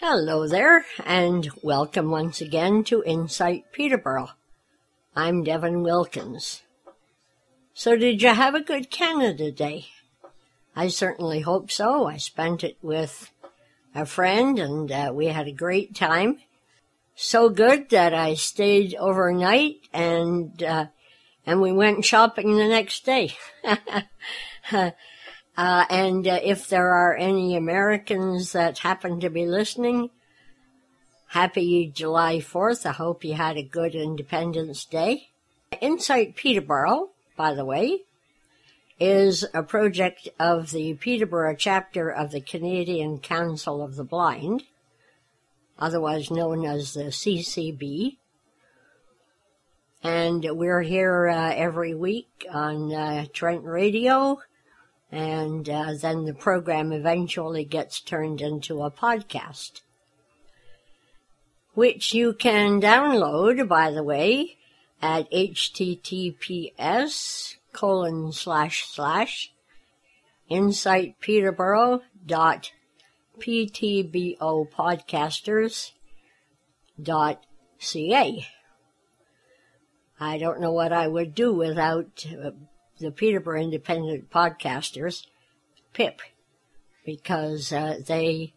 Hello there, and welcome once again to Insight Peterborough. I'm Devin Wilkins. So did you have a good Canada Day? I certainly hope so. I spent it with a friend, and we had a great time. So good that I stayed overnight, and we went shopping the next day. If there are any Americans that happen to be listening, happy July 4th. I hope you had a good Independence Day. Insight Peterborough, by the way, is a project of the Peterborough chapter of the Canadian Council of the Blind, otherwise known as the CCB. And we're here every week on Trent Radio. And then the program eventually gets turned into a podcast, which you can download, by the way, at https://insightpeterborough.ptbopodcasters.ca. I don't know what I would do without the Peterborough Independent Podcasters, PIP, because they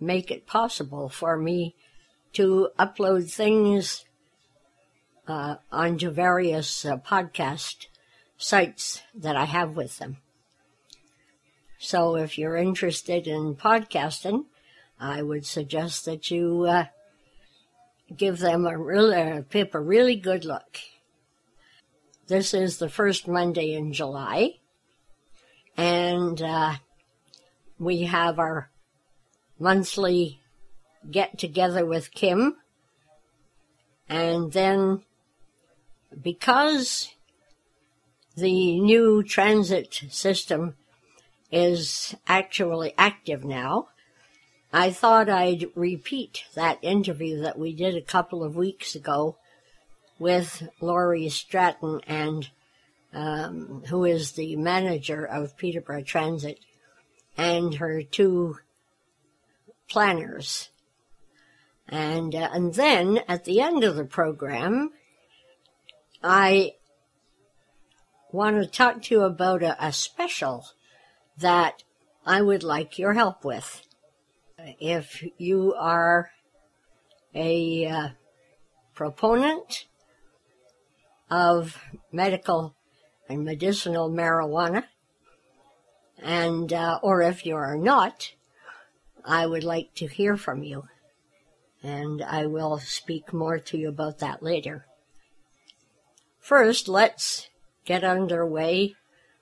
make it possible for me to upload things onto various podcast sites that I have with them. So if you're interested in podcasting, I would suggest that you give them a PIP a really good look. This is the first Monday in July, and we have our monthly get-together with Kim. And then, because the new transit system is actually active now, I thought I'd repeat that interview that we did a couple of weeks ago with Laurie Stratton, and who is the manager of Peterborough Transit, and her two planners. And then, at the end of the program, I want to talk to you about a special that I would like your help with. If you are a proponent of medical and medicinal marijuana, and or if you are not, I would like to hear from you, and I will speak more to you about that later. First, let's get underway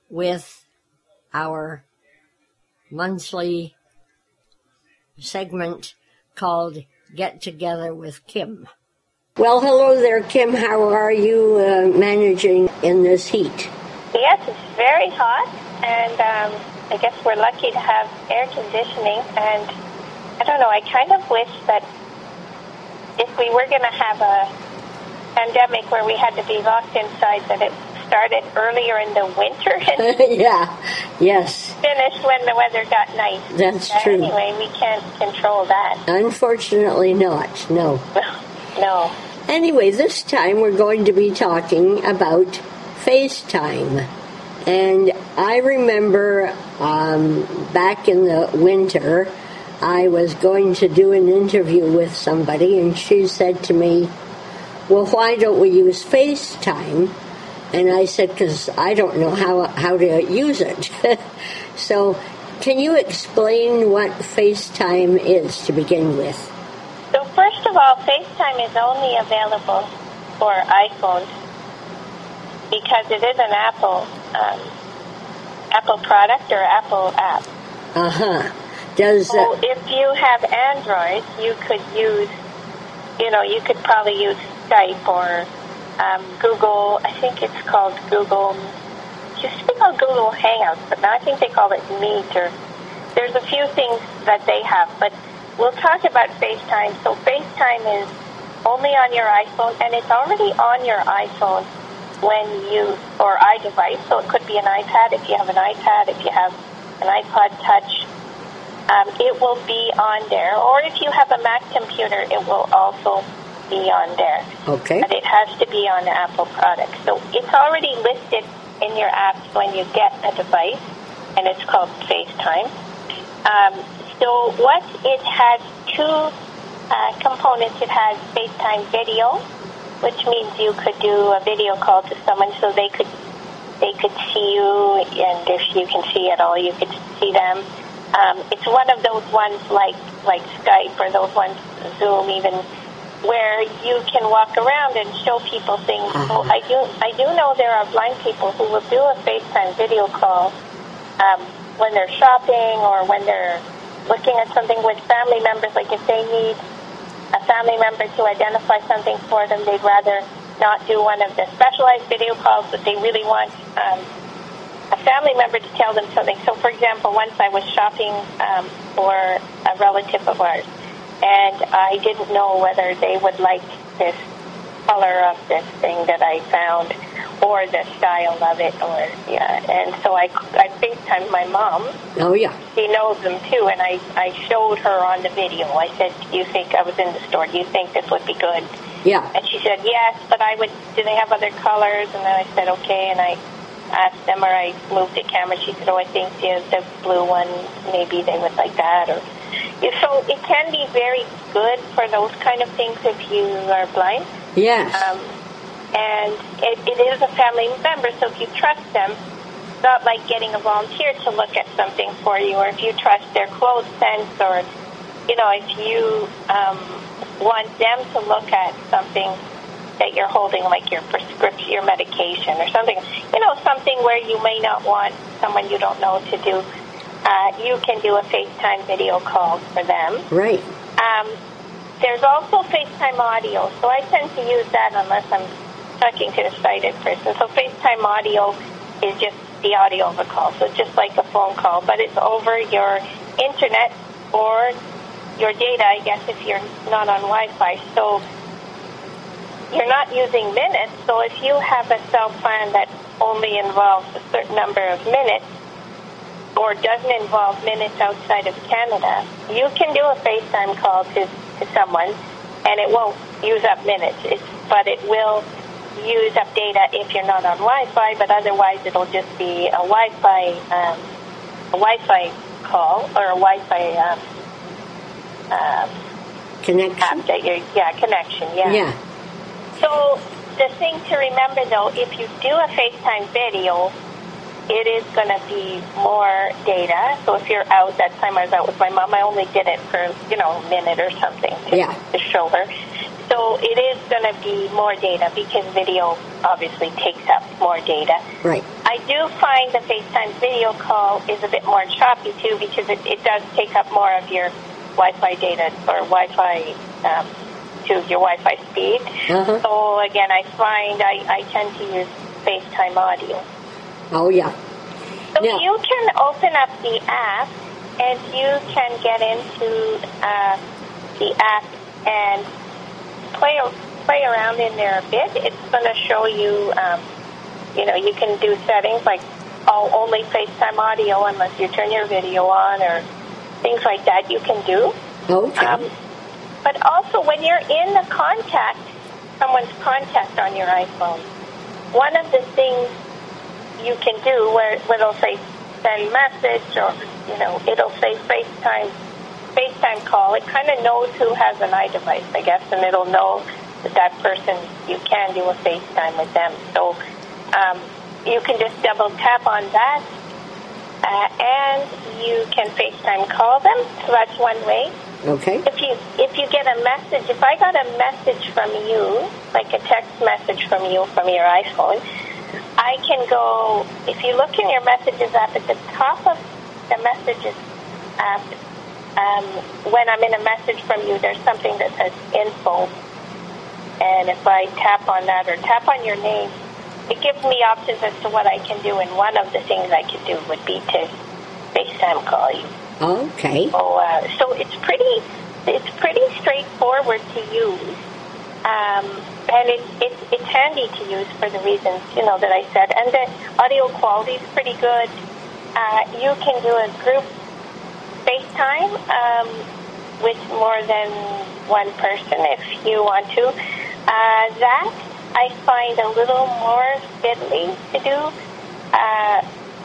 with our monthly segment called Get Together with Kim. Well, hello there, Kim. How are you managing in this heat? Yes, it's very hot, and I guess we're lucky to have air conditioning. And I don't know, I kind of wish that if we were going to have a pandemic where we had to be locked inside, that it started earlier in the winter. And yes. Finished when the weather got nice. That's true. Anyway, we can't control that. Unfortunately not, no. No. Anyway, this time we're going to be talking about FaceTime. And I remember back in the winter, I was going to do an interview with somebody, and she said to me, well, why don't we use FaceTime? And I said, because I don't know how to use it. So can you explain what FaceTime is to begin with? So first of all, FaceTime is only available for iPhone because it is an Apple product or Apple app. Uh-huh. So if you have Android, you could probably use Skype or Google. I think it's called Google. It used to be called Google Hangouts, but now I think they call it Meet. Or there's a few things that they have, but we'll talk about FaceTime. So FaceTime is only on your iPhone, and it's already on your iPhone or iDevice. So it could be an iPad if you have an iPad, if you have an iPod Touch, It will be on there. Or if you have a Mac computer, it will also be on there. Okay. But it has to be on the Apple product. So it's already listed in your apps when you get a device, and it's called FaceTime. So what it has, two components. It has FaceTime video, which means you could do a video call to someone so they could see you, and if you can see at all, you could see them. It's one of those ones like Skype or those ones, Zoom even, where you can walk around and show people things. Uh-huh. So I do know there are blind people who will do a FaceTime video call when they're shopping or when they're looking at something with family members. Like if they need a family member to identify something for them, they'd rather not do one of the specialized video calls, but they really want a family member to tell them something. So, for example, once I was shopping for a relative of ours, and I didn't know whether they would like this color of this thing that I found or the style of it. And so I FaceTimed my mom. Oh, yeah. She knows them, too, and I showed her on the video. I said, do you think I was in the store? Do you think this would be good? Yeah. And she said, yes, but do they have other colors? And then I said, okay, and I asked them, or I moved the camera. She said, oh, I think the blue one, maybe they would like that, or... So it can be very good for those kind of things if you are blind. Yes. And it is a family member, so if you trust them, it's not like getting a volunteer to look at something for you, or if you trust their clothes sense, or, you know, if you want them to look at something that you're holding, like your prescription, your medication, or something, you know, something where you may not want someone you don't know to do. You can do a FaceTime video call for them. Right. There's also FaceTime audio, so I tend to use that unless I'm talking to a sighted person. So FaceTime audio is just the audio of a call, so just like a phone call, but it's over your internet or your data, I guess, if you're not on Wi-Fi. So you're not using minutes, so if you have a cell plan that only involves a certain number of minutes, or doesn't involve minutes outside of Canada, you can do a FaceTime call to someone, and it won't use up minutes, but it will use up data if you're not on Wi-Fi, but otherwise it'll just be a Wi-Fi call or a Wi-Fi connection. Connection, yeah. Yeah. So the thing to remember, though, if you do a FaceTime video, it is going to be more data. So if you're out, that time I was out with my mom, I only did it for, you know, a minute or something to show her. So it is going to be more data because video obviously takes up more data. Right. I do find the FaceTime video call is a bit more choppy, too, because it does take up more of your Wi-Fi data or Wi-Fi to your Wi-Fi speed. Uh-huh. So, again, I find I tend to use FaceTime audio. Oh, yeah. So you can open up the app, and you can get into the app and play around in there a bit. It's going to show you, you know, you can do settings like, only FaceTime audio unless you turn your video on, or things like that you can do. Okay. But also, when you're in the someone's contact on your iPhone, one of the things you can do where it'll say send message, or, you know, it'll say FaceTime call. It kind of knows who has an iDevice, I guess, and it'll know that person, you can do a FaceTime with them. So you can just double tap on that, and you can FaceTime call them. So that's one way. Okay. If you get a message, if I got a message from you, like a text message from you from your iPhone, I can go, if you look in your messages app, at the top of the messages app, when I'm in a message from you, there's something that says info. And if I tap on that or tap on your name, it gives me options as to what I can do. And one of the things I could do would be to FaceTime call you. Okay. So it's pretty straightforward to use. And it's handy to use for the reasons, you know, that I said. And the audio quality is pretty good. You can do a group FaceTime with more than one person if you want to. That I find a little more fiddly to do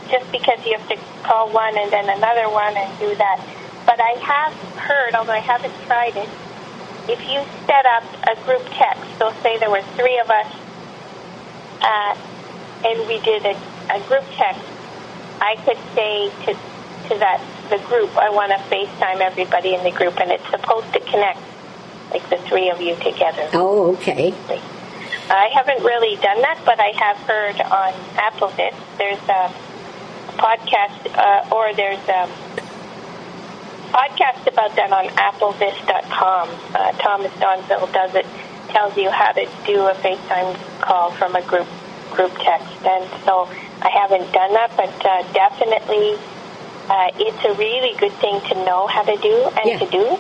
just because you have to call one and then another one and do that. But I have heard, although I haven't tried it, if you set up a group text, so say there were three of us and we did a group text, I could say to that, the group, I want to FaceTime everybody in the group, and it's supposed to connect, like, the three of you together. Oh, okay. I haven't really done that, but I have heard on AppleVis, there's a podcast, or there's a podcast about that on AppleVis.com. Thomas Donville does it, tells you how to do a FaceTime call from a group text, and so I haven't done that, but definitely it's a really good thing to know how to do and to do.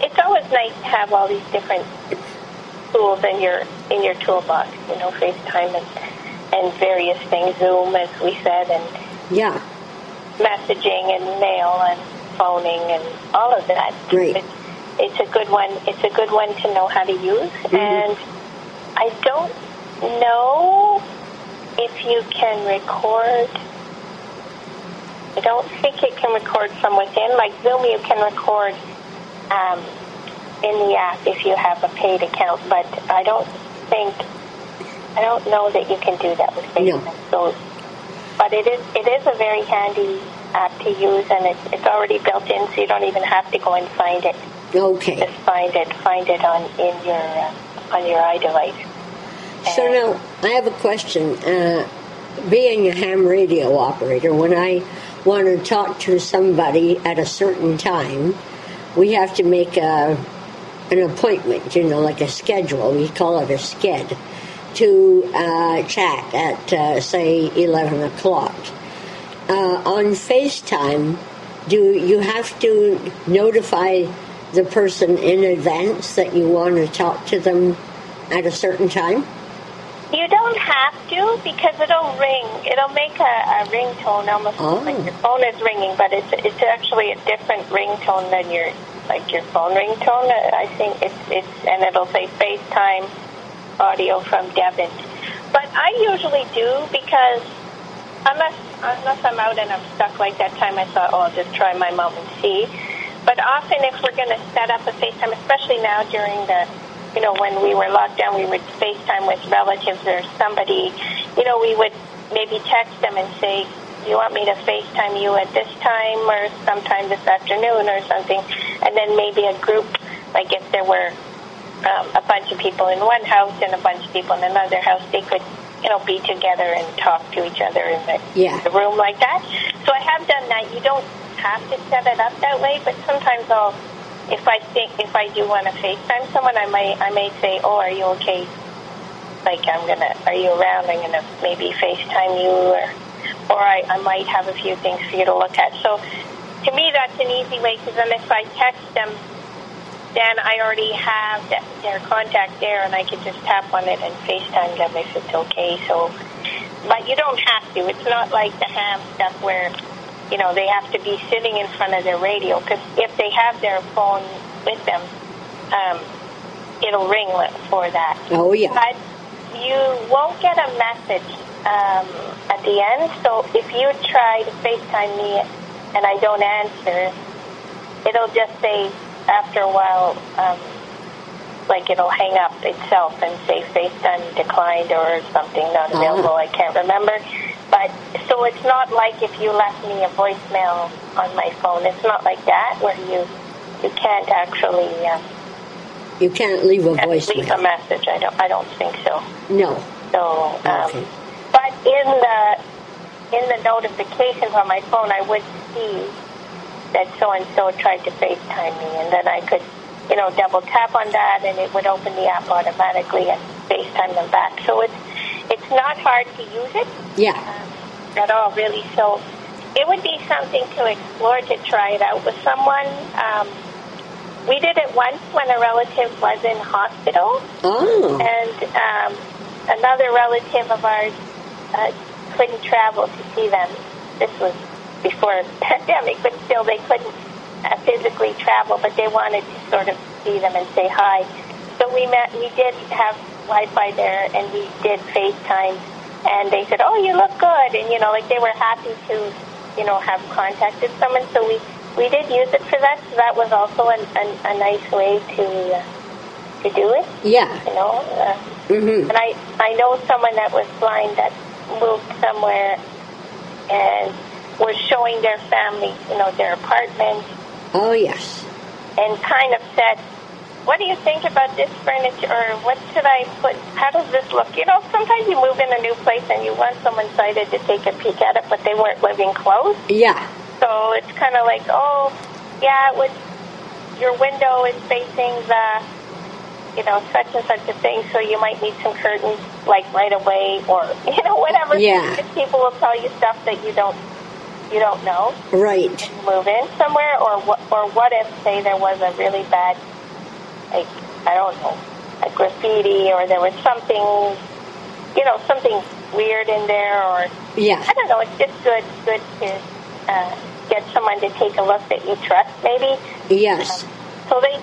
It's always nice to have all these different tools in your toolbox, you know, FaceTime and various things, Zoom, as we said, and messaging and mail and phoning and all of that. Great. It's a good one. It's a good one to know how to use, and I don't know if you can record. I don't think it can record from within. Like Zoom, you can record in the app if you have a paid account, but I don't know that you can do that with Facebook. No. So, but it is a very handy app to use, and it's already built in, so you don't even have to go and find it. Okay. Just find it on your iDevice. So now I have a question. Being a ham radio operator, when I want to talk to somebody at a certain time, we have to make an appointment, you know, like a schedule. We call it a sked, to chat at, say, 11 o'clock. On FaceTime, do you have to notify the person in advance that you want to talk to them at a certain time? You don't have to, because it'll ring. It'll make a ringtone, almost like your phone is ringing, but it's actually a different ringtone than your phone ringtone. I think it's and it'll say FaceTime audio from Devin. But I usually do, because unless I'm out and I'm stuck, like that time I thought, I'll just try my mom and see. But often if we're going to set up a FaceTime, especially now during the, you know, when we were locked down, we would FaceTime with relatives or somebody. You know, we would maybe text them and say, you want me to FaceTime you at this time or sometime this afternoon or something. And then maybe a group, like if there were a bunch of people in one house and a bunch of people in another house, they could, you know, be together and talk to each other in the room like that. So I have done that. You don't have to set it up that way, but sometimes I'll... If I do want to FaceTime someone, I may say, are you okay? Like, are you around? I'm going to maybe FaceTime you, or I might have a few things for you to look at. So to me, that's an easy way, because then if I text them, then I already have their contact there, and I could just tap on it and FaceTime them if it's okay. So, but you don't have to. It's not like the ham stuff where... you know, they have to be sitting in front of their radio, because if they have their phone with them, it'll ring for that. Oh, yeah. But you won't get a message at the end, so if you try to FaceTime me and I don't answer, it'll just say, after a while, like it'll hang up itself and say FaceTime declined or something, not available, I can't remember. But so it's not like if you left me a voicemail on my phone. It's not like that, where you can't actually you can't leave a voicemail. Leave a message. I don't think so. No. So, okay. But in the notifications on my phone, I would see that so and so tried to FaceTime me, and then I could, you know, double tap on that, and it would open the app automatically and FaceTime them back. So it's not hard to use it. Yeah. At all, really. So it would be something to explore, to try it out with someone. We did it once when a relative was in hospital. Oh. And another relative of ours couldn't travel to see them. This was before the pandemic, but still they couldn't physically travel, but they wanted to sort of see them and say hi. So we met, we did have Wi-Fi there, and we did FaceTime, and they said, oh, you look good, and, you know, like, they were happy to, you know, have contacted someone, so we did use it for that, so that was also a nice way to do it. Yeah. You know? Mm-hmm. And I know someone that was blind that moved somewhere and was showing their family, you know, their apartment. Oh, yes. And kind of said, what do you think about this furniture, or what should I put, how does this look? You know, sometimes you move in a new place and you want someone sighted to take a peek at it, but they weren't living close. Yeah. So it's kind of like, oh, yeah, it was, your window is facing the, you know, such and such a thing, so you might need some curtains, like, right away, or, you know, whatever. Yeah. People will tell you stuff that you don't know. Right. Move in somewhere, or what if, say, there was a really bad, like, I don't know, a graffiti, or there was something, you know, something weird in there, or, yeah. I don't know, it's just good to get someone to take a look that you trust, maybe. Yes. So they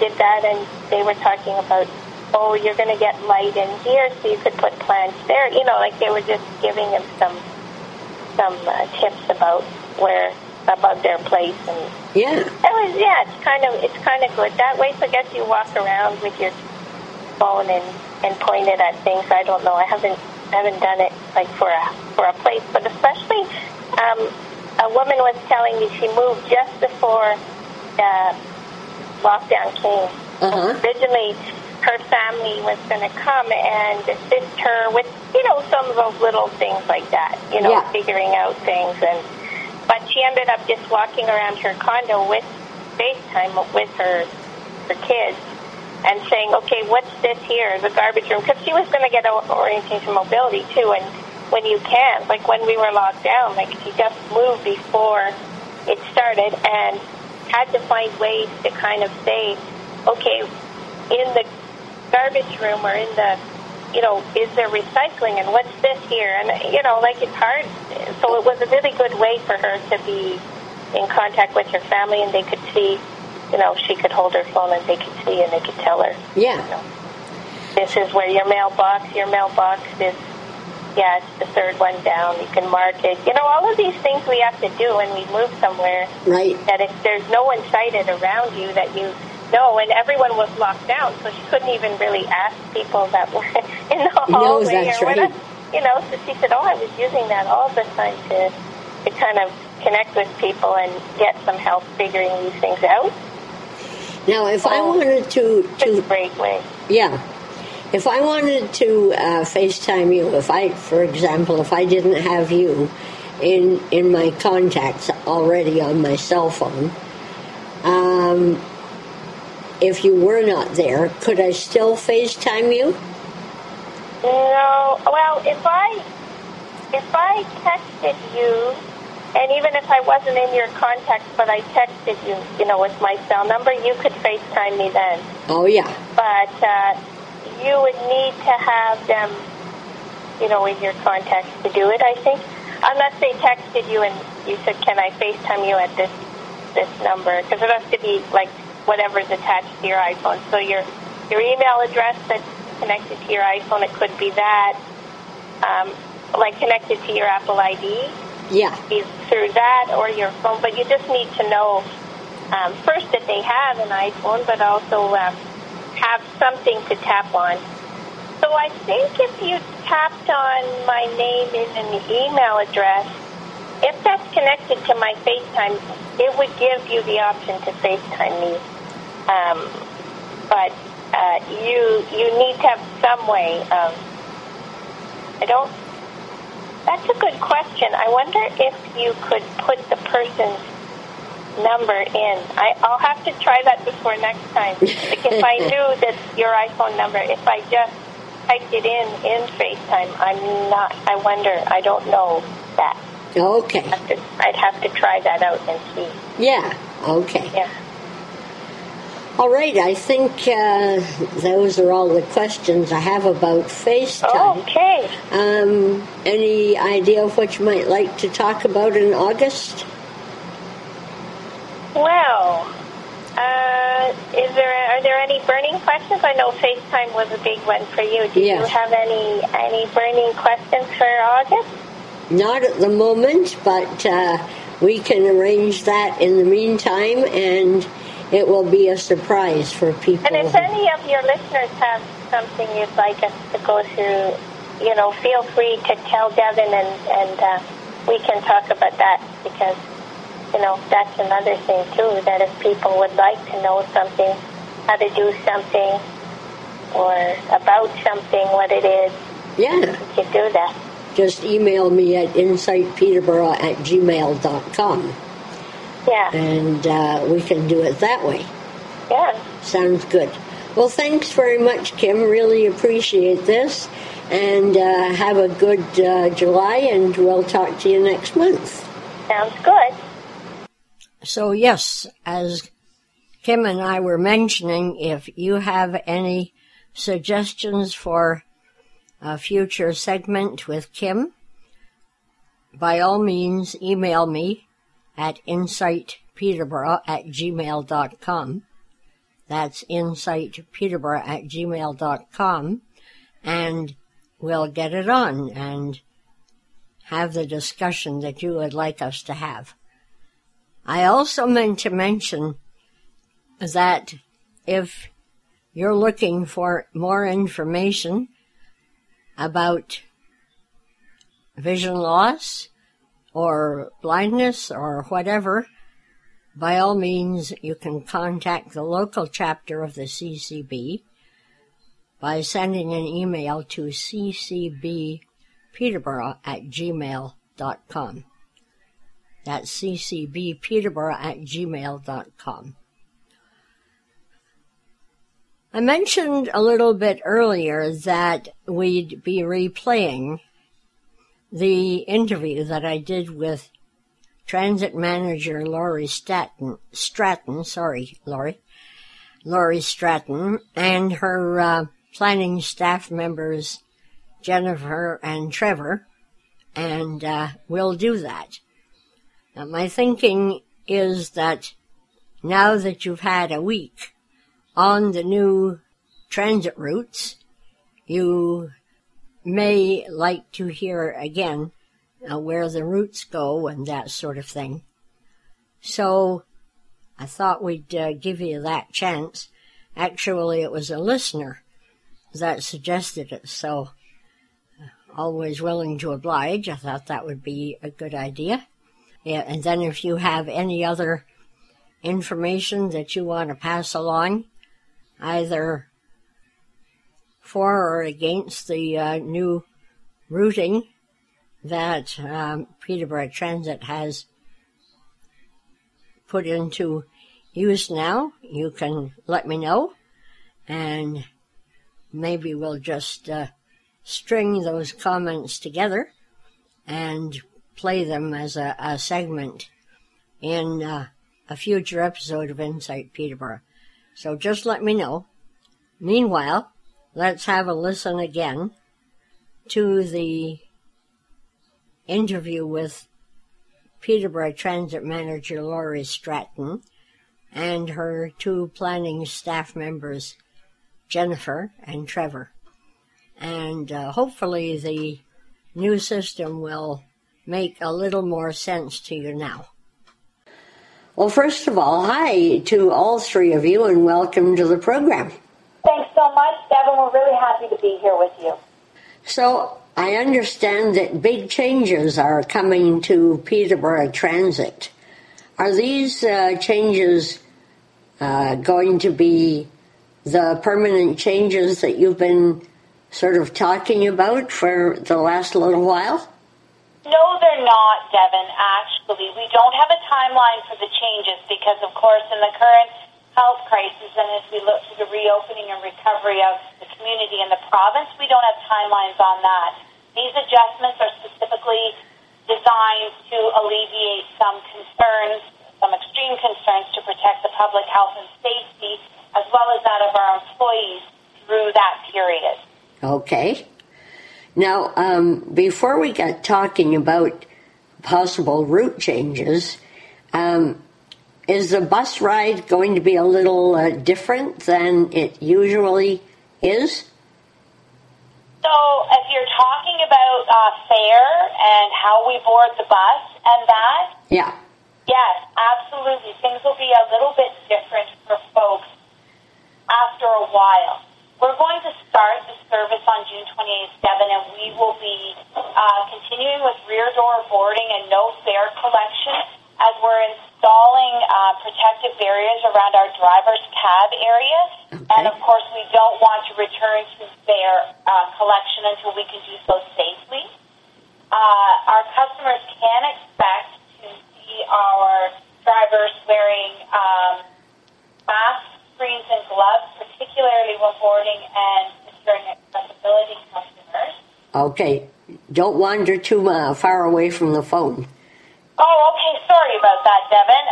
did that, and they were talking about, oh, you're going to get light in here, so you could put plants there. You know, like, they were just giving them some tips about their place, and yeah, it was, yeah, it's kind of good that way. So I guess you walk around with your phone and point it at things. I don't know. I haven't done it like for a place, but especially a woman was telling me she moved just before lockdown came. Uh-huh. Originally, her family was going to come and assist her with, you know, some of those little things like that, you know, yeah, figuring out things. And but she ended up just walking around her condo with FaceTime with her kids and saying, okay, what's this here, the garbage room? Because she was going to get orientation mobility, too, and when you can't, like when we were locked down, like she just moved before it started and had to find ways to kind of say, okay, in the garbage room or in the, you know, is there recycling and what's this here? And, you know, like it's hard. So it was a really good way for her to be in contact with her family, and they could see, you know, she could hold her phone and they could see and they could tell her. Yeah. You know, this is where your mailbox is, yeah, it's the third one down. You can mark it. You know, all of these things we have to do when we move somewhere. Right. That if there's no one sighted around you that you know, and everyone was locked down, so she couldn't even really ask people that were in the hallway. No, that's right. Whatever. You know, so she said, oh, I was using that all the time to kind of connect with people and get some help figuring these things out. Now, if I wanted to a great way. Yeah. If I wanted to FaceTime you, for example, if I didn't have you in my contacts already on my cell phone, if you were not there, could I still FaceTime you? No. Well, if I texted you, and even if I wasn't in your contacts, but I texted you, you know, with my cell number, you could FaceTime me then. Oh, yeah. But you would need to have them, you know, in your contacts to do it, I think. Unless they texted you and you said, can I FaceTime you at this number? Because it has to be, like, whatever's attached to your iPhone. So your email address that's connected to your iPhone, it could be that, like, connected to your Apple ID. Yeah. Either through that or your phone. But you just need to know, first, that they have an iPhone, but also have something to tap on. So I think if you tapped on my name in an email address, if that's connected to my FaceTime, it would give you the option to FaceTime me. But you need to have some way of... That's a good question. I wonder if you could put the person's number in. I'll have to try that before next time. Like, if I knew that your iPhone number, if I just typed it in FaceTime, I wonder, I don't know that. Okay. I'd have to try that out and see. Yeah, okay. Yeah. All right, I think those are all the questions I have about FaceTime. Okay. Any idea of what you might like to talk about in August? Well, are there any burning questions? I know FaceTime was a big one for you. Do you have any burning questions for August? Not at the moment, but we can arrange that in the meantime, and it will be a surprise for people. And if any of your listeners have something you'd like us to go through, you know, feel free to tell Devin, and we can talk about that, because, you know, that's another thing, too, that if people would like to know something, how to do something, or about something, what it is, you can do that. Just email me at insightpeterborough@gmail.com. Yeah. And we can do it that way. Yeah. Sounds good. Well, thanks very much, Kim. Really appreciate this. And have a good July, and we'll talk to you next month. Sounds good. So, yes, as Kim and I were mentioning, if you have any suggestions for a future segment with Kim, by all means, email me at insightpeterborough@gmail.com. That's insightpeterborough@gmail.com, and we'll get it on and have the discussion that you would like us to have. I also meant to mention that if you're looking for more information about vision loss or blindness or whatever, by all means, you can contact the local chapter of the CCB by sending an email to ccbpeterborough@gmail.com. That's ccbpeterborough@gmail.com. I mentioned a little bit earlier that we'd be replaying the interview that I did with transit manager Laurie Stratton, and her planning staff members, Jennifer and Trevor, and we'll do that. Now, my thinking is that now that you've had a week on the new transit routes, you may like to hear again where the routes go and that sort of thing. So I thought we'd give you that chance. Actually, it was a listener that suggested it, so always willing to oblige. I thought that would be a good idea. Yeah, and then if you have any other information that you want to pass along, either for or against the new routing that Peterborough Transit has put into use now, you can let me know, and maybe we'll just string those comments together and play them as a segment in a future episode of Insight Peterborough. So just let me know. Meanwhile, let's have a listen again to the interview with Peterborough Transit Manager Laurie Stratton and her two planning staff members, Jennifer and Trevor. And hopefully the new system will make a little more sense to you now. Well, first of all, hi to all three of you, and welcome to the program. Thanks so much, Devin. We're really happy to be here with you. So, I understand that big changes are coming to Peterborough Transit. Are these changes going to be the permanent changes that you've been sort of talking about for the last little while? No, they're not, Devin, actually. We don't have a timeline for the changes because, of course, in the current health crisis, and as we look to the reopening and recovery of the community and the province, we don't have timelines on that. These adjustments are specifically designed to alleviate some concerns, some extreme concerns, to protect the public health and safety Okay. Now, before we got talking about possible route changes, is the bus ride going to be a little different than it usually is? So if you're talking about fare and how we board the bus and that? Yeah. Yes, absolutely. Things will be a little bit different for folks after a while. We're going to start the service on June 27, and we will be continuing with rear door boarding and no fare collection as we're installing protective barriers around our driver's cab area. Okay. And, of course, we don't want to return to fare collection until we can do so safely. Our customers can expect to see our drivers wearing masks, screens and gloves, particularly when boarding and securing accessibility customers. Okay. Don't wander too far away from the phone. Oh, okay. Sorry about that, Devin.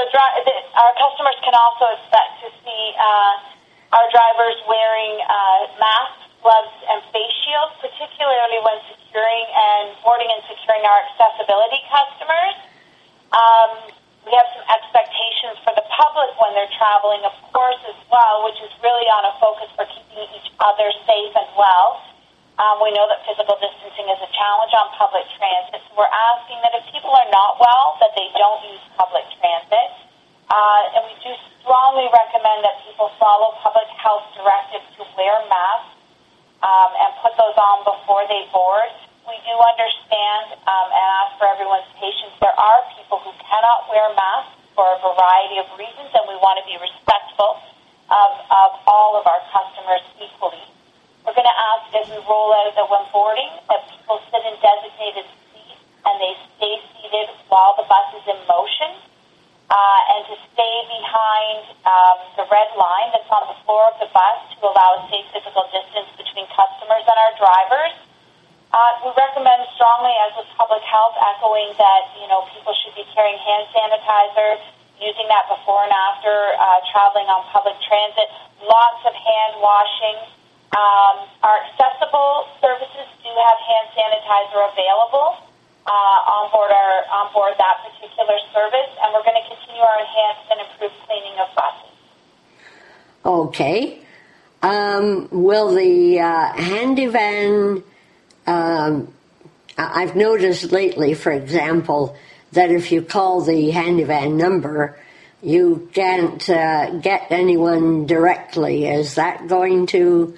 Our customers can also expect to see our drivers wearing masks, gloves, and face shields, particularly when securing and boarding and securing our accessibility customers. We have some expectations for the public when they're traveling, of course, as well, which is really on a focus for keeping each other safe and well. We know that physical distancing is a challenge on public transit, so we're asking that if people are not well, that they don't use public transit. And we do strongly recommend that people follow public health directives to wear masks and put those on before they board. We do understand and ask for everyone's patience. There are people who cannot wear masks for a variety of reasons, and we want to be respectful of all of our customers equally. We're going to ask as we roll out the when boarding that people sit in designated seats and they stay seated while the bus is in motion, and to stay behind the red line that's on the floor of the bus to allow a safe physical distance between customers and our drivers. We recommend strongly, as with public health, echoing that, you know, people should be carrying hand sanitizer, using that before and after traveling on public transit. Lots of hand washing. Our accessible services do have hand sanitizer available on board that particular service, and we're going to continue our enhanced and improved cleaning of buses. Okay. Will the handivan... I've noticed lately, for example, that if you call the handivan number, you can't get anyone directly. Is that going to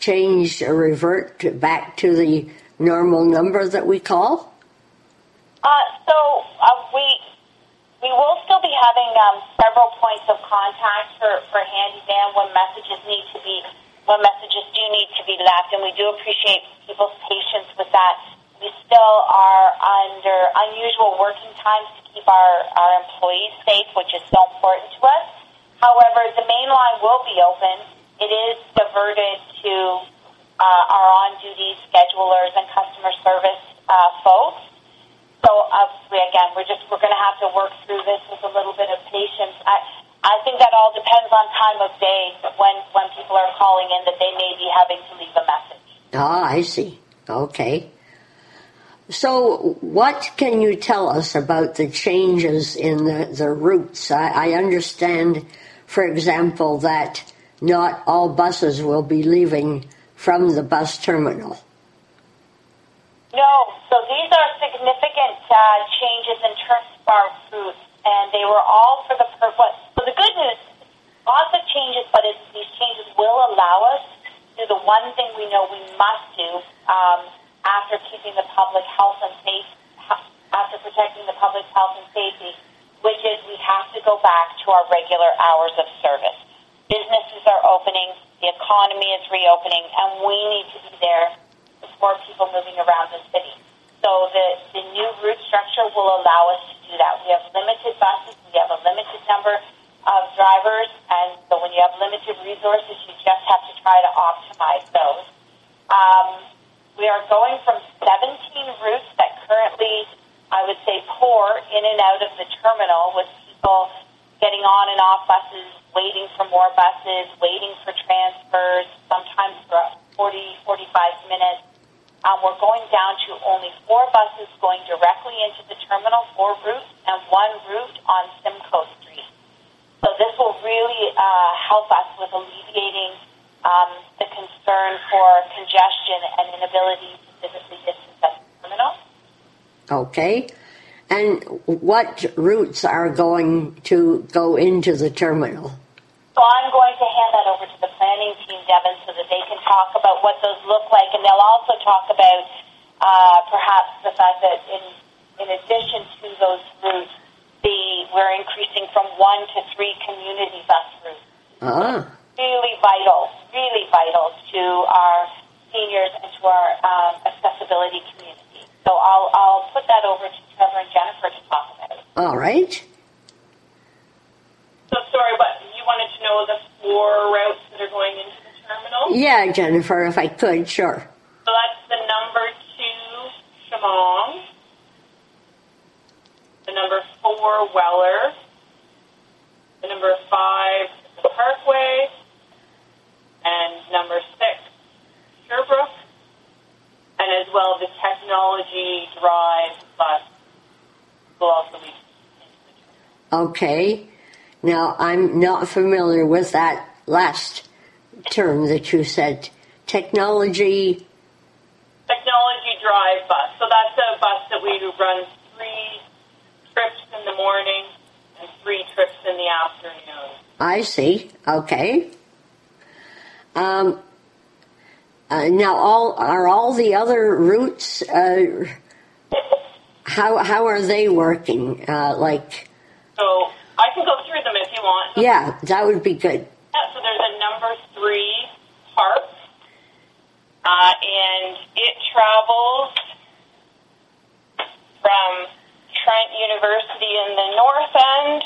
change or revert back to the normal number that we call? We will still be having several points of contact for handivan when messages do need to be left, and we do appreciate people's patience with that. We still are under unusual working times to keep our employees safe, which is so important to us. However, the main line will be open. It is diverted to our on-duty schedulers and customer service folks. So, we're going to have to work through this with a little bit of patience. I think that all depends on time of day when people are calling in that they may be having to leave a message. Ah, I see. Okay. So what can you tell us about the changes in the routes? I understand, for example, that not all buses will be leaving from the bus terminal. No. So these are significant changes in terms of our routes, and they were all for the purpose. So the good news, lots of changes, but these changes will allow us to do the one thing we know we must do after keeping the public health and safety, after protecting the public health and safety, which is we have to go back to our regular hours of service. Businesses are opening, the economy is reopening, and we need to be there for people moving around the city. So the new route structure will allow us to do that. We have limited buses, we have a limited number of drivers, and so when you have limited resources, you just have to try to optimize those. We are going from 17 routes that currently, I would say, pour in and out of the terminal with people getting on and off buses, waiting for more buses, waiting for transfers, sometimes for 40-45 minutes. We're going down to only 4 buses going directly into the Terminal 4 route and 1 route on Simcoe Street. So this will really help us with alleviating the concern for congestion and inability to physically distance at the terminal. Okay. And what routes are going to go into the terminal? So I'm going to hand that over to the planning team, Devin, so that they can talk about what those look like. And they'll also talk about perhaps the fact that in addition to those routes, we're increasing from 1 to 3 community bus routes. Uh-huh. Really vital to our seniors and to our accessibility community. So I'll put that over to Trevor and Jennifer to talk about it. All right. So sorry, but you wanted to know the 4 routes that are going into the terminal? Yeah, Jennifer, if I could, sure. So that's the number 2, Shemong, the number 4, Weller, the number 5, the Parkway, and number 6, Sherbrooke, and as well the Technology Drive bus will also be into the terminal. Okay. Now, I'm not familiar with that last term that you said, Technology Drive bus. So that's a bus that we run 3 trips in the morning and 3 trips in the afternoon. I see. Okay. Now, are all the other routes, how are they working? So I can go through them if you want. Yeah, that would be good. Yeah, so there's a number 3 park, and it travels from Trent University in the north end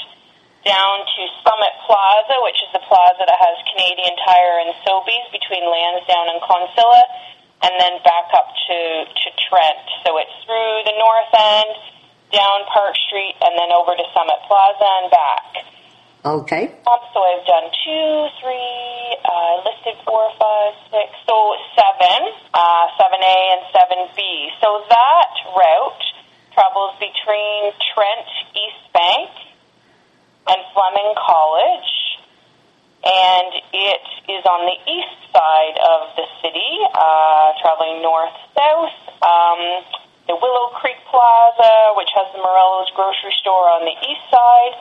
down to Summit Plaza, which is the plaza that has Canadian Tire and Sobeys between Lansdowne and Consilla, and then back up to Trent. So it's through the north end, down Park Street, and then over to Summit Plaza and back. Okay. So I've done 2, 3, 7, 7A and 7B. So that route travels between Trent, East Bank, and Fleming College, and it is on the east side of the city, traveling north-south, the Willow Creek Plaza, which has the Morello's grocery store on the east side,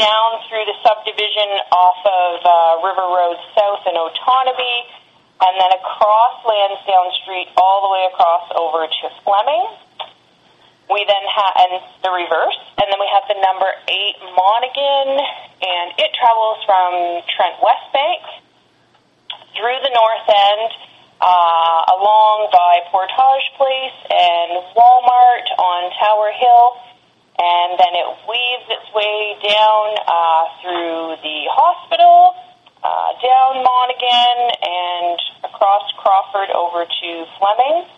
down through the subdivision off of River Road South and Otonabee, and then across Lansdowne Street all the way across over to Fleming. We then have the reverse, and then we have the number 8 Monaghan, and it travels from Trent West Bank through the north end, along by Portage Place and Walmart on Tower Hill, and then it weaves its way down through the hospital, down Monaghan, and across Crawford over to Fleming,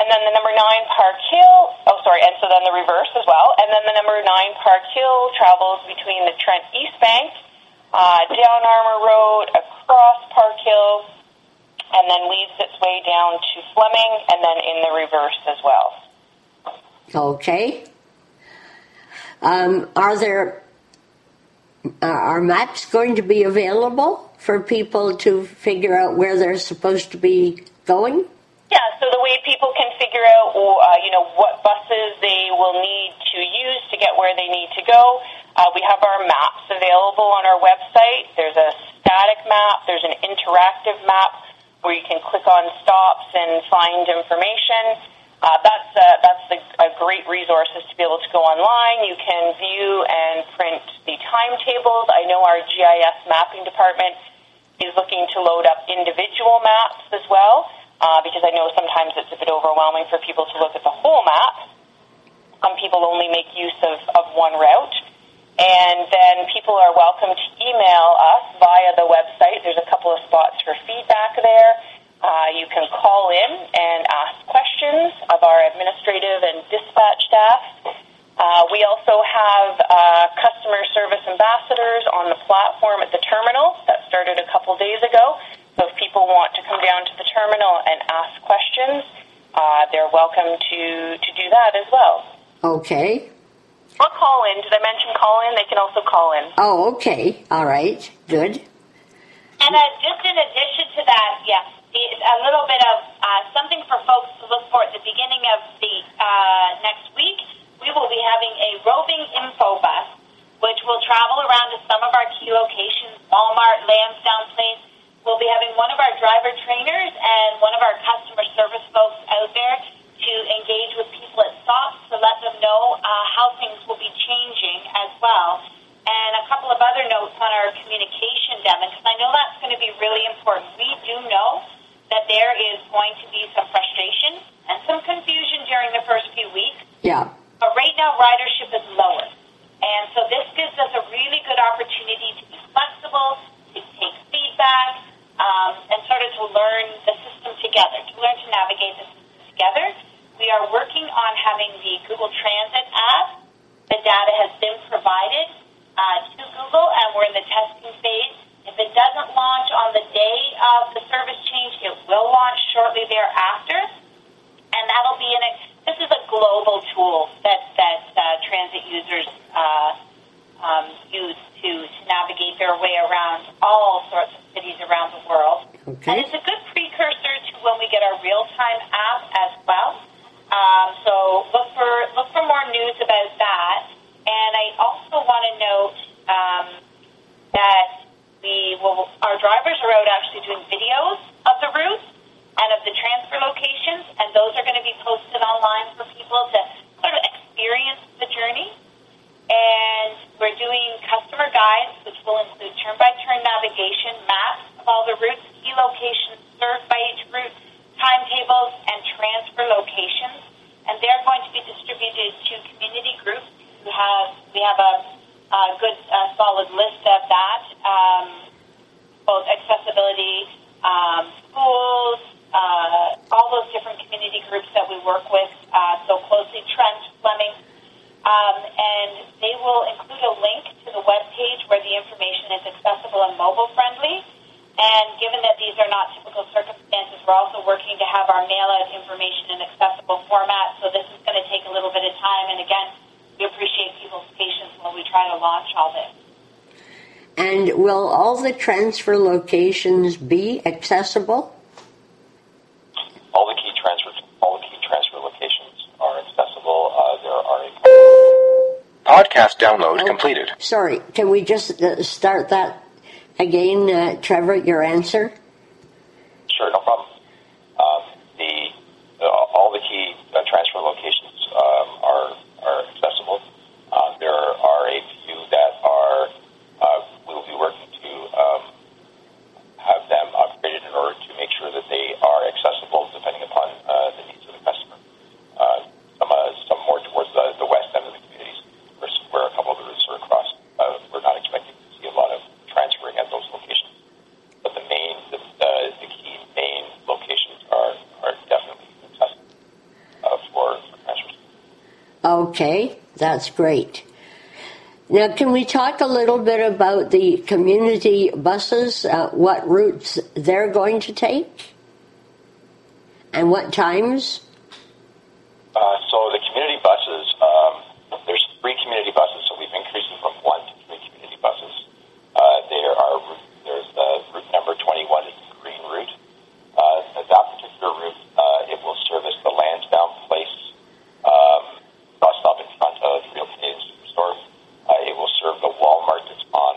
and then the number 9 Park Hill, and so then the reverse as well, and then the number 9 Park Hill travels between the Trent East Bank, down Armour Road, across Park Hill, and then weaves its way down to Fleming, and then in the reverse as well. Okay. Are maps going to be available for people to figure out where they're supposed to be going? Yeah, so the way people can figure out, what buses they will need to use to get where they need to go, we have our maps available on our website. There's a static map. There's an interactive map where you can click on stops and find information. That's a great resource is to be able to go online. You can view and print the timetables. I know our GIS mapping department is looking to load up individual maps as well, because I know sometimes it's a bit overwhelming for people to look at the whole map. Some people only make use of one route. And then people are welcome to email us via the website. There's a couple of spots for feedback there. You can call in and ask questions of our administrative and dispatch staff. We also have customer service ambassadors on the platform at the terminal. That started a couple days ago. So if people want to come down to they're welcome to do that as well. Okay. Or call in. Did I mention call in? They can also call in. Oh, okay. All right. Good. And just in addition to that, yes, a little bit of something for folks to look for at the beginning of the next week. We will be having a roving info bus, which will travel around to some of our key locations, Walmart, Lansdowne Place. We'll be having one of our driver trainers and one of our customer service folks out there to engage with people at stops to let them know how things will be changing as well. And a couple of other notes on our communication, Devin, because I know that's going to be really important. We do know that there is going to be some frustration and some confusion during the first few weeks. Yeah. But right now, ridership is lower. And so this gives us a really good opportunity to be flexible, to take feedback, and sort of to learn the system together, to learn to navigate the system together. We are working on having the Google Transit app. The data has been provided to Google, and we're in the testing phase. If it doesn't launch on the day of the service change, it will launch shortly thereafter, and that'll be in a. This is a global tool that transit users use to navigate their way around all sorts of cities around the world. Okay. And it's a good precursor to when we get our real-time app as well. So look for more news about that. And I also want to note that our drivers are out actually doing videos of the routes and of the transfer locations, and those are going to be posted online for people to sort of experience the journey. And we're doing customer guides, which will include turn-by-turn navigation, maps of all the routes, key locations served by each route, timetables, and transfer locations. And they're going to be distributed to community groups. We have a good, solid list of that, both accessibility, schools, all those different community groups that we work with so closely, Trent, Fleming, and they will include a link to the webpage where the information is accessible and mobile-friendly. And given that these are not typical circumstances, we're also working to have our mail-out information in accessible format. So this is going to take a little bit of time. And again, we appreciate people's patience when we try to launch all this. And will all the transfer locations be accessible? All the key transfer locations are accessible. There are podcast download completed. Sorry, can we just start that again, Trevor, your answer? Sure, no problem. All the key transfer locations are accessible. There are a few that are, we'll be working to have them upgraded in order to make sure that they are accessible depending upon the needs of the customer. Some more towards the west end of the communities, where a couple of the routes are across. We're not expecting to see a lot of transferring at those locations, but the key main locations are definitely accessible for transfers. Okay, that's great. Now, can we talk a little bit about the community buses, what routes they're going to take, and what times? So the community buses, there's 3 community buses, so we've increased from 1 to 3 community buses. There's the route number 21, it's the green route. That particular route, it will service the Lansdowne Place bus stop in front of the Real Canadian Superstore. It will serve the Walmart that's on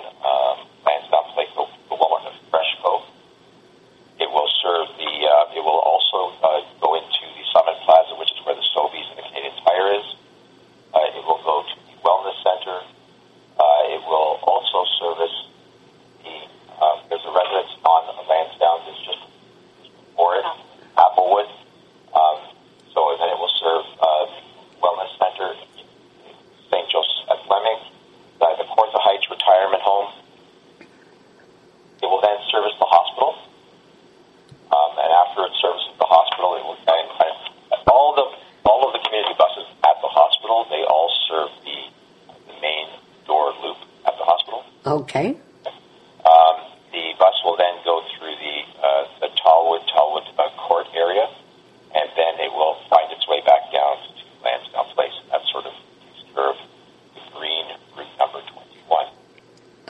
Lansdowne Place, the Walmart of Freshco. It will serve it will also go into the Summit Plaza, which is where the Sobeys and the Canadian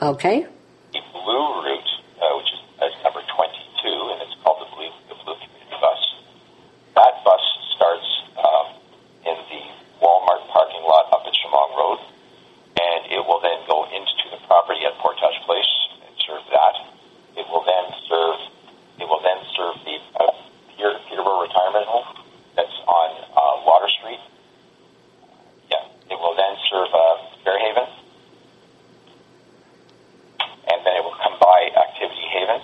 Okay. The Blue Route, which is number 22, and it's called the Blue Community Bus. That bus starts in the Walmart parking lot up at Shemong Road, and it will then go into the property at Portage Place and serve that. It will then serve. It will then serve the Peterborough Retirement Home that's on Water Street. Yeah, it will then serve Fairhaven, and then it will come by Activity Haven.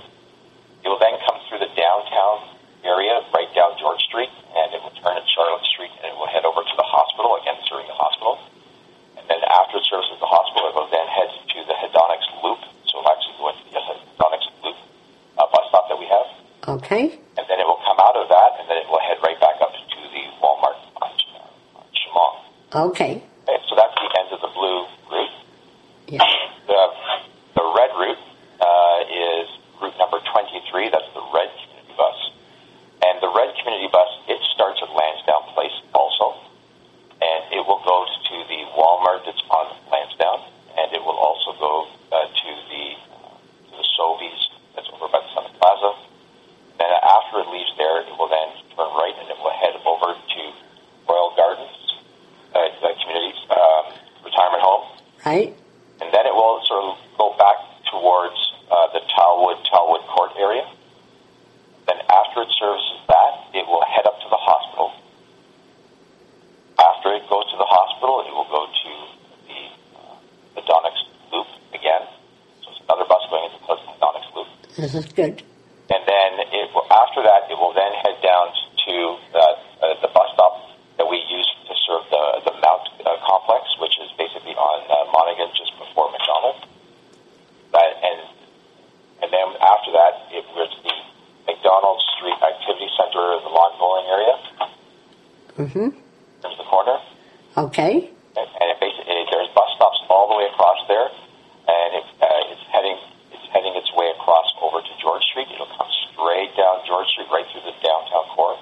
It will then come through the downtown area, right down George Street, and it will turn at Charlotte Street, and it will head over to the hospital, again serving the hospital. And then after it serves at the hospital, it will then head to the Hedonix Loop. So it will actually go into the Hedonix Loop bus stop that we have. Okay. And then it will come out of that, and then it will head right back up to the Walmart on Shemong. Okay. Okay. So that's the end of the blue route. Yeah. The red route is route number 23. That's the red community bus. And the red community bus, it starts at Lansdowne Place also. And it will go to the Walmart that's on Lansdowne. And it will also go to the Sobeys that's over by the Summit Plaza. Then after it leaves there, it will then turn right and it will head over to Royal Gardens, the community retirement home. Right. And then it will sort of go back towards the Talwood Court area. Then after it services that, it will head up to the hospital. After it goes to the hospital, it will go to the Donix Loop again. So it's another bus going into the Donix Loop. This is good. And then it will, after that, it will then head down to the bus stop that we use to serve the Mount complex, which is basically on Monaghan just before McDonald's. And then after that, it was the McDonald's Street Activity Center in the lawn bowling area. Mm-hmm. There's the corner. Okay. And it basically, there's bus stops all the way across there, and it's heading its way across over to George Street. It'll come straight down George Street, right through the downtown core.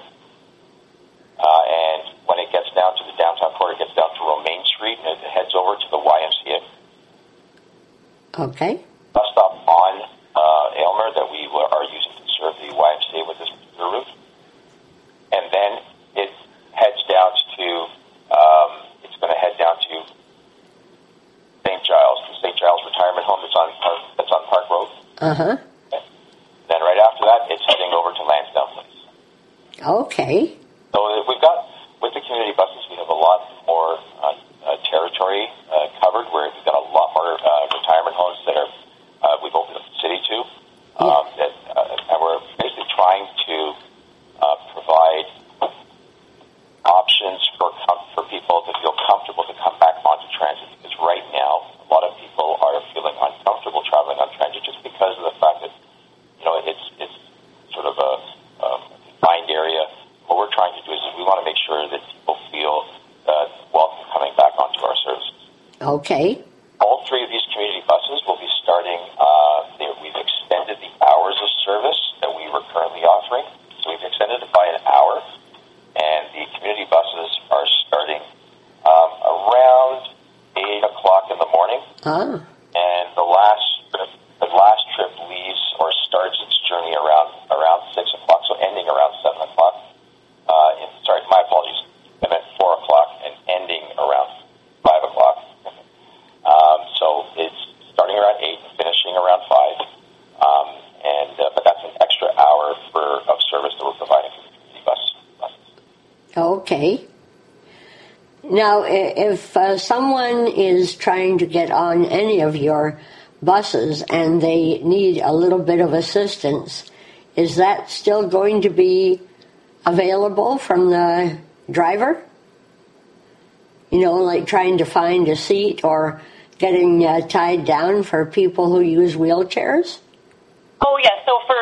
And when it gets down to the downtown core, it gets down to Romaine Street, and it heads over to the YMCA. Okay. Bus stop on Aylmer that we are using to serve the YMCA with this route. And then it heads down to, it's going to head down to St. Giles, the St. Giles Retirement Home that's on Park Road. Uh-huh. Okay. Then right after that, it's heading over to Lansdowne Place. Okay. So we've got, with the community buses, we have a lot more territory covered, where we've got a lot more retirement homes that are we've opened up the city to, and we're basically trying to provide options for people to feel comfortable to come back onto transit, because right now a lot of people are feeling uncomfortable traveling on transit just because of the fact that, you know, it's sort of a confined area. What we're trying to do is we want to make sure that people feel welcome coming back onto our services. Okay. All three of these community buses will be starting, we've extended the hours of service that we were currently offering. So we've extended it by an hour, and the community buses are starting around 8 o'clock in the morning. Oh. And the last trip leaves or starts its journey around 6 o'clock, so ending around 7 o'clock. Sorry, my apologies. I meant 4 o'clock and ending around 5 o'clock. So it's starting around 8 and finishing around 5. But that's an extra hour of service that we're providing for the community buses. Okay. Now, if someone is trying to get on any of your buses and they need a little bit of assistance, is that still going to be available from the driver? You know, like trying to find a seat or getting tied down for people who use wheelchairs? Oh, yeah. So for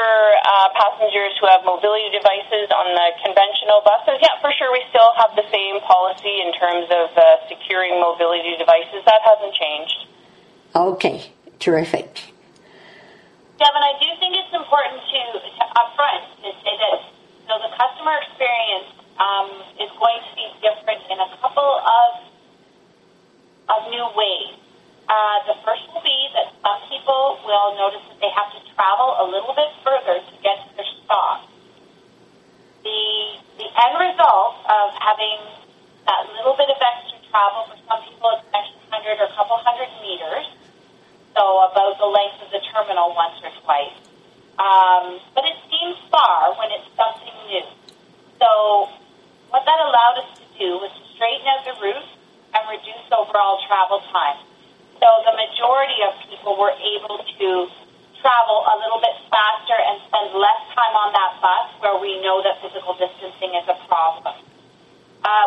passengers who have mobility devices on the conventional buses, yeah, for sure we still have the same policy in terms of securing mobility devices. That hasn't changed. Okay. Terrific. Devin, I do think it's important to upfront to say that, so the customer experience is going to be different in a couple of new ways. The first will be that some people people will notice that they have to travel a little bit further to get to their stop. The end result of having that little bit of extra travel, for some people it's an extra 100 or a couple hundred meters, so about the length of the terminal once or twice. But it seems far when it's something new. So what that allowed us to do was straighten out the route and reduce overall travel time. So the majority of people were able to travel a little bit faster and spend less time on that bus where we know that physical distancing is a problem.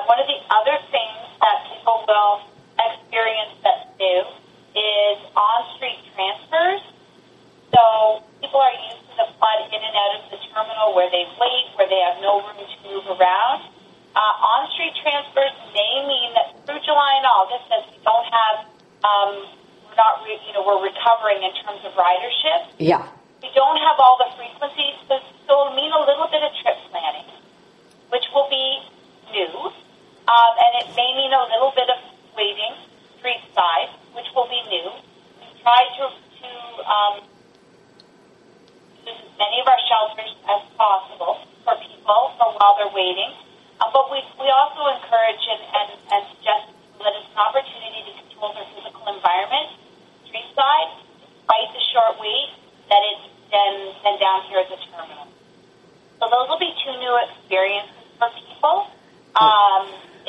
One of the other things that people will experience that's new is on-street transfers. So people are used to the flood in and out of the terminal where they wait, where they have no room to move around. On-street transfers may mean that through July and August, as we don't have, we're recovering in terms of ridership. Yeah. We don't have all the frequencies, so it'll mean a little bit of trip planning, which will be new, and it may mean a little bit of waiting street side, which will be new. We try to as many of our shelters as possible for people for while they're waiting. But we also encourage and suggest that it's an opportunity to control their physical environment, street side, despite the short wait that it's been down here at the terminal. So those will be two new experiences for people.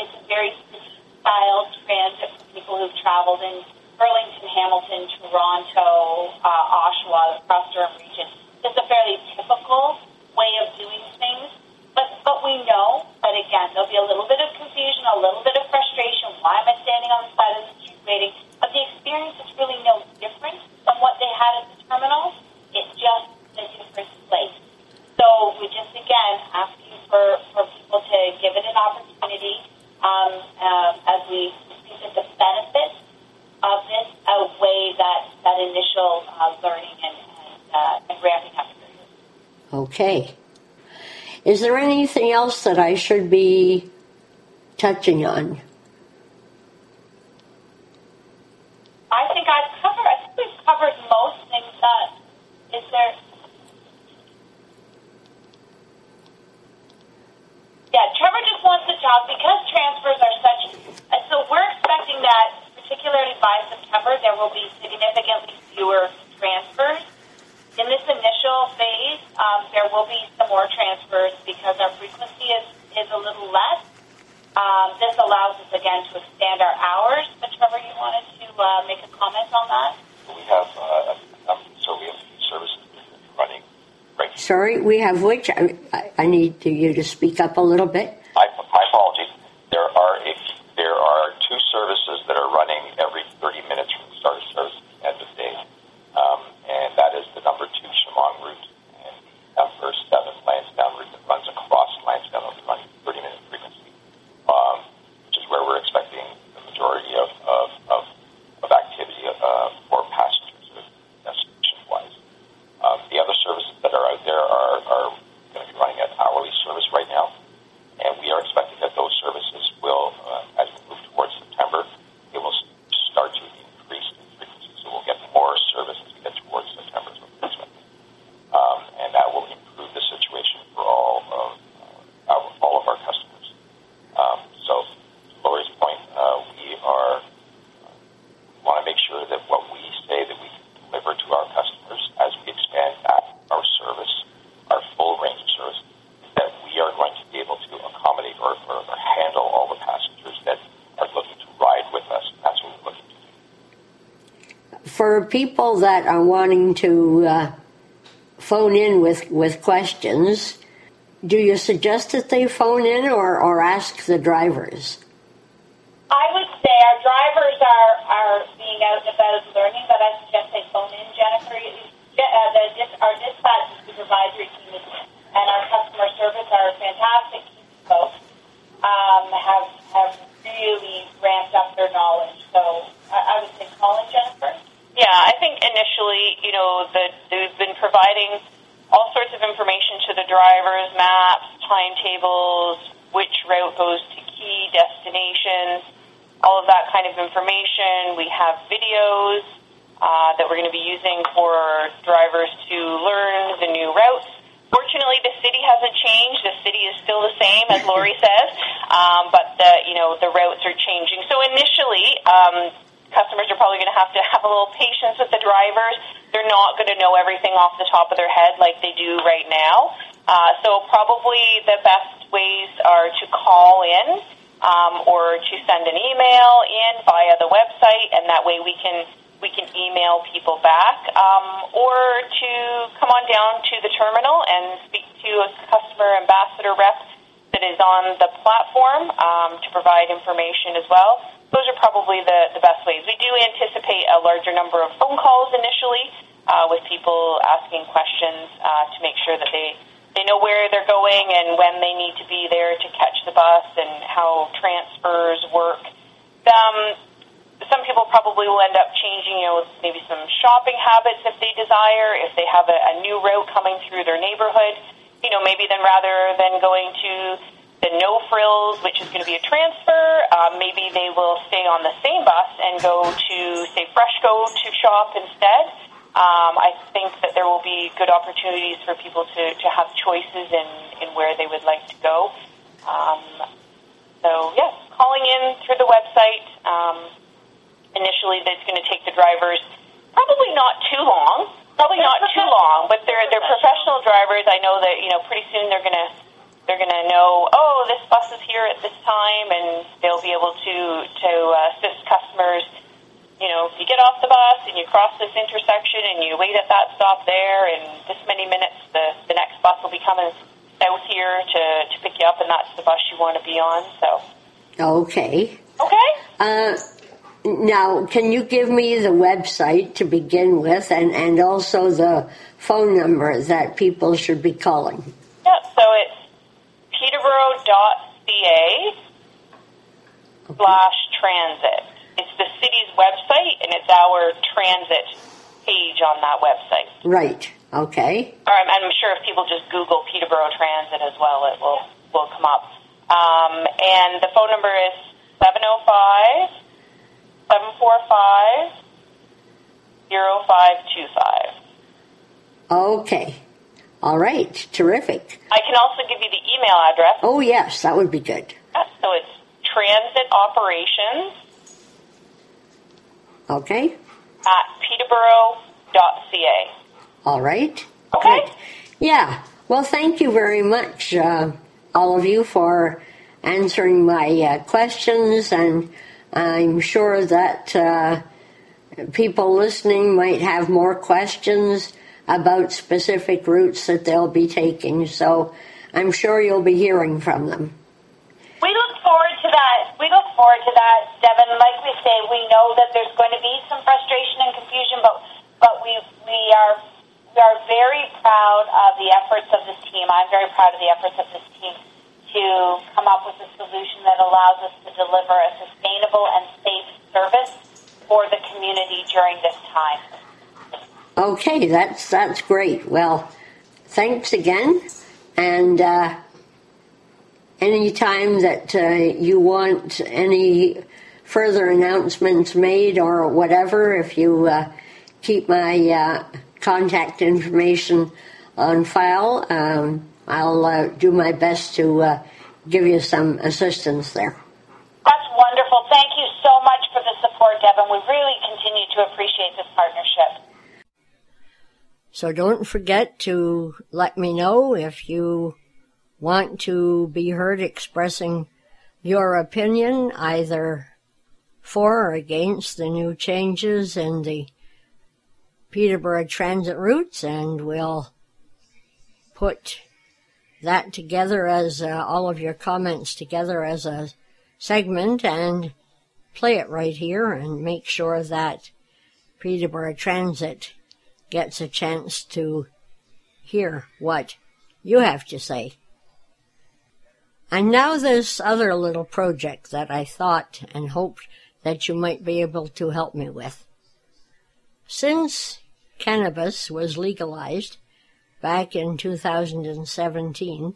It's a very city-style transit for people who've traveled in Burlington, Hamilton, Toronto, Oshawa, the Cross Durham region. It's a fairly typical way of doing things, but we know that, again, there'll be a little bit of confusion, a little bit of frustration. Why am I standing on the side of the street waiting? But the experience is really no different from what they had at the terminal. It's just a different place. So we just, again, asking for people to give it an opportunity as we see that the benefits of this outweigh that initial learning and ramping up. Okay. Is there anything else that I should be touching on? I think we've covered most things. Is there? Yeah, Trevor just wants to talk because transfers are such. So we're expecting that, particularly by September, there will be significantly fewer transfers. In this initial phase, there will be some more transfers because our frequency is a little less. This allows us, again, to extend our hours. But, Trevor, you wanted to make a comment on that? We have a few services running right now. Sorry, we have which? I need you to speak up a little bit. My apologies. There are two services that are running every 30 minutes from the start of service to the end of day. And that is the number 2 Shemong route and the number 7 Lansdowne route that runs across Lansdowne will be running 30-minute frequency, which is where we're expecting the majority of activity for passengers destination-wise. The other services that are out there are going to be running an hourly service right now, and we are expecting that those services will, as we move towards September, it will start to increase in frequency, so we'll get more service as we get towards September, and that will improve the situation for all of our customers. So, to Laurie's point, we want to make sure that what we say that we can deliver to our customers as we expand our service, our full range of service, is that we are going to be able to accommodate or handle all the passengers that are looking to ride with us. That's what we're looking to do. For people that are wanting to phone in with questions, do you suggest that they phone in or ask the drivers? I would say our drivers are being out and about learning, but I suggest they phone in. Jennifer, our dispatch and supervisory team and our customer service are fantastic folks. Have really ramped up their knowledge. So I would say call in, Jennifer. Yeah, I think initially, they've been providing all sorts of information to the drivers, maps, timetables, which route goes to key destinations, all of that kind of information. We have videos that we're going to be using for drivers to learn the new routes. Fortunately, the city hasn't changed. The city is still the same, as Laurie says, but the routes are changing. So initially, customers are probably going to have a little patience with the drivers. They're not going to know everything off the top of their head like they do right now. So probably the best ways are to call in or to send an email in via the website, and that way we can email people back, or to come on down to the terminal and speak to a customer ambassador rep that is on the platform to provide information as well. Those are probably the best ways. We do anticipate a larger number of phone calls initially with people asking questions to make sure that they know where they're going and when they need to be there to catch the bus and how transfers work. Some people probably will end up changing maybe some shopping habits if they desire, if they have a new route coming through their neighborhood. Maybe then rather than going to the no-frills, which is going to be a transfer, maybe they will stay on the same bus and go to, say, Freshco to shop instead. I think that there will be good opportunities for people to have choices in where they would like to go. Calling in through the website. Initially, that's going to take the drivers probably not too long, but they're professional drivers. I know that, pretty soon they're going to know, this bus is here at this time, and they'll be able to assist customers. If you get off the bus and you cross this intersection and you wait at that stop there, and this many minutes the next bus will be coming south here to pick you up, and that's the bus you want to be on. So okay. Now, can you give me the website to begin with, and also the phone number that people should be calling? Yeah, so it's Peterborough.ca /transit. It's the city's website, and it's our transit page on that website. Right. Okay. Or I'm sure if people just Google Peterborough Transit as well, it will come up. And the phone number is 705-745-0525. Okay. All right, terrific. I can also give you the email address. Oh, yes, that would be good. So it's transitoperations. Okay. @peterborough.ca. All right. Okay. Good. Yeah. Well, thank you very much, all of you, for answering my questions, and I'm sure that people listening might have more questions about specific routes that they'll be taking, so I'm sure you'll be hearing from them. We look forward to that. Devin. Like we say, we know that there's going to be some frustration and confusion, but we are very proud of the efforts of this team. I'm very proud of the efforts of this team to come up with a solution that allows us to deliver a sustainable and safe service for the community during this time. Okay, that's great. Well, thanks again, and any time that you want any further announcements made or whatever, if you keep my contact information on file, I'll do my best to give you some assistance there. That's wonderful. Thank you so much for the support, Devin. We really continue to appreciate this partnership. So don't forget to let me know if you want to be heard expressing your opinion, either for or against the new changes in the Peterborough transit routes, and we'll put that together as all of your comments together as a segment and play it right here and make sure that Peterborough Transit gets a chance to hear what you have to say. And now this other little project that I thought and hoped that you might be able to help me with. Since cannabis was legalized back in 2017,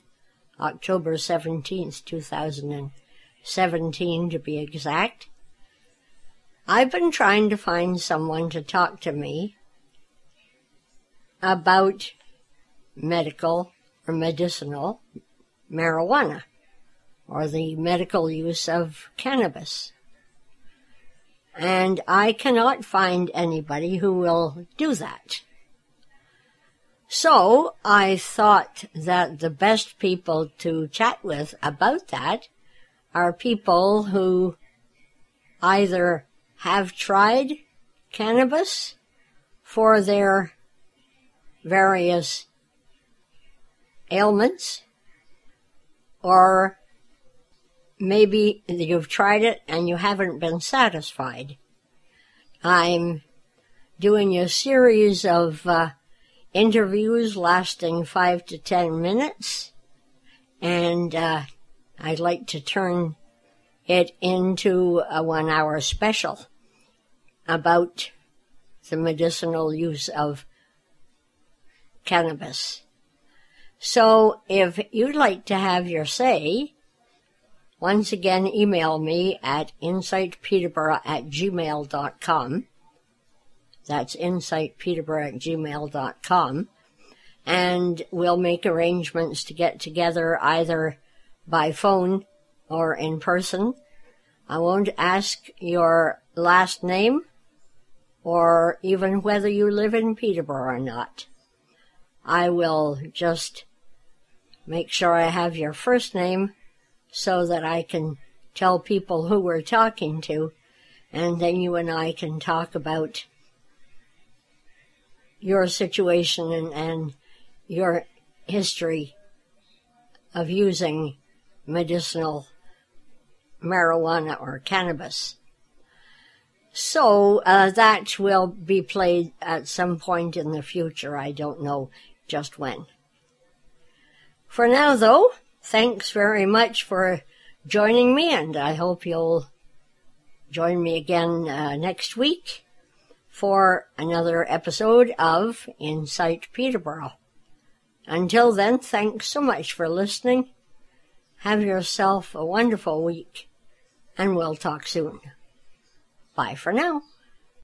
October 17th, 2017 to be exact, I've been trying to find someone to talk to me about medical or medicinal marijuana or the medical use of cannabis. And I cannot find anybody who will do that. So I thought that the best people to chat with about that are people who either have tried cannabis for their various ailments, or maybe you've tried it and you haven't been satisfied. I'm doing a series of interviews lasting 5 to 10 minutes, and I'd like to turn it into a 1-hour special about the medicinal use of cannabis. So if you'd like to have your say, once again, email me at insightpeterborough@gmail.com. That's insightpeterborough@gmail.com. And we'll make arrangements to get together either by phone or in person. I won't ask your last name or even whether you live in Peterborough or not. I will just make sure I have your first name so that I can tell people who we're talking to, and then you and I can talk about your situation and your history of using medicinal marijuana or cannabis. So that will be played at some point in the future. I don't know just when. For now, though, thanks very much for joining me, and I hope you'll join me again next week for another episode of Insight Peterborough. Until then, thanks so much for listening. Have yourself a wonderful week, and we'll talk soon. Bye for now.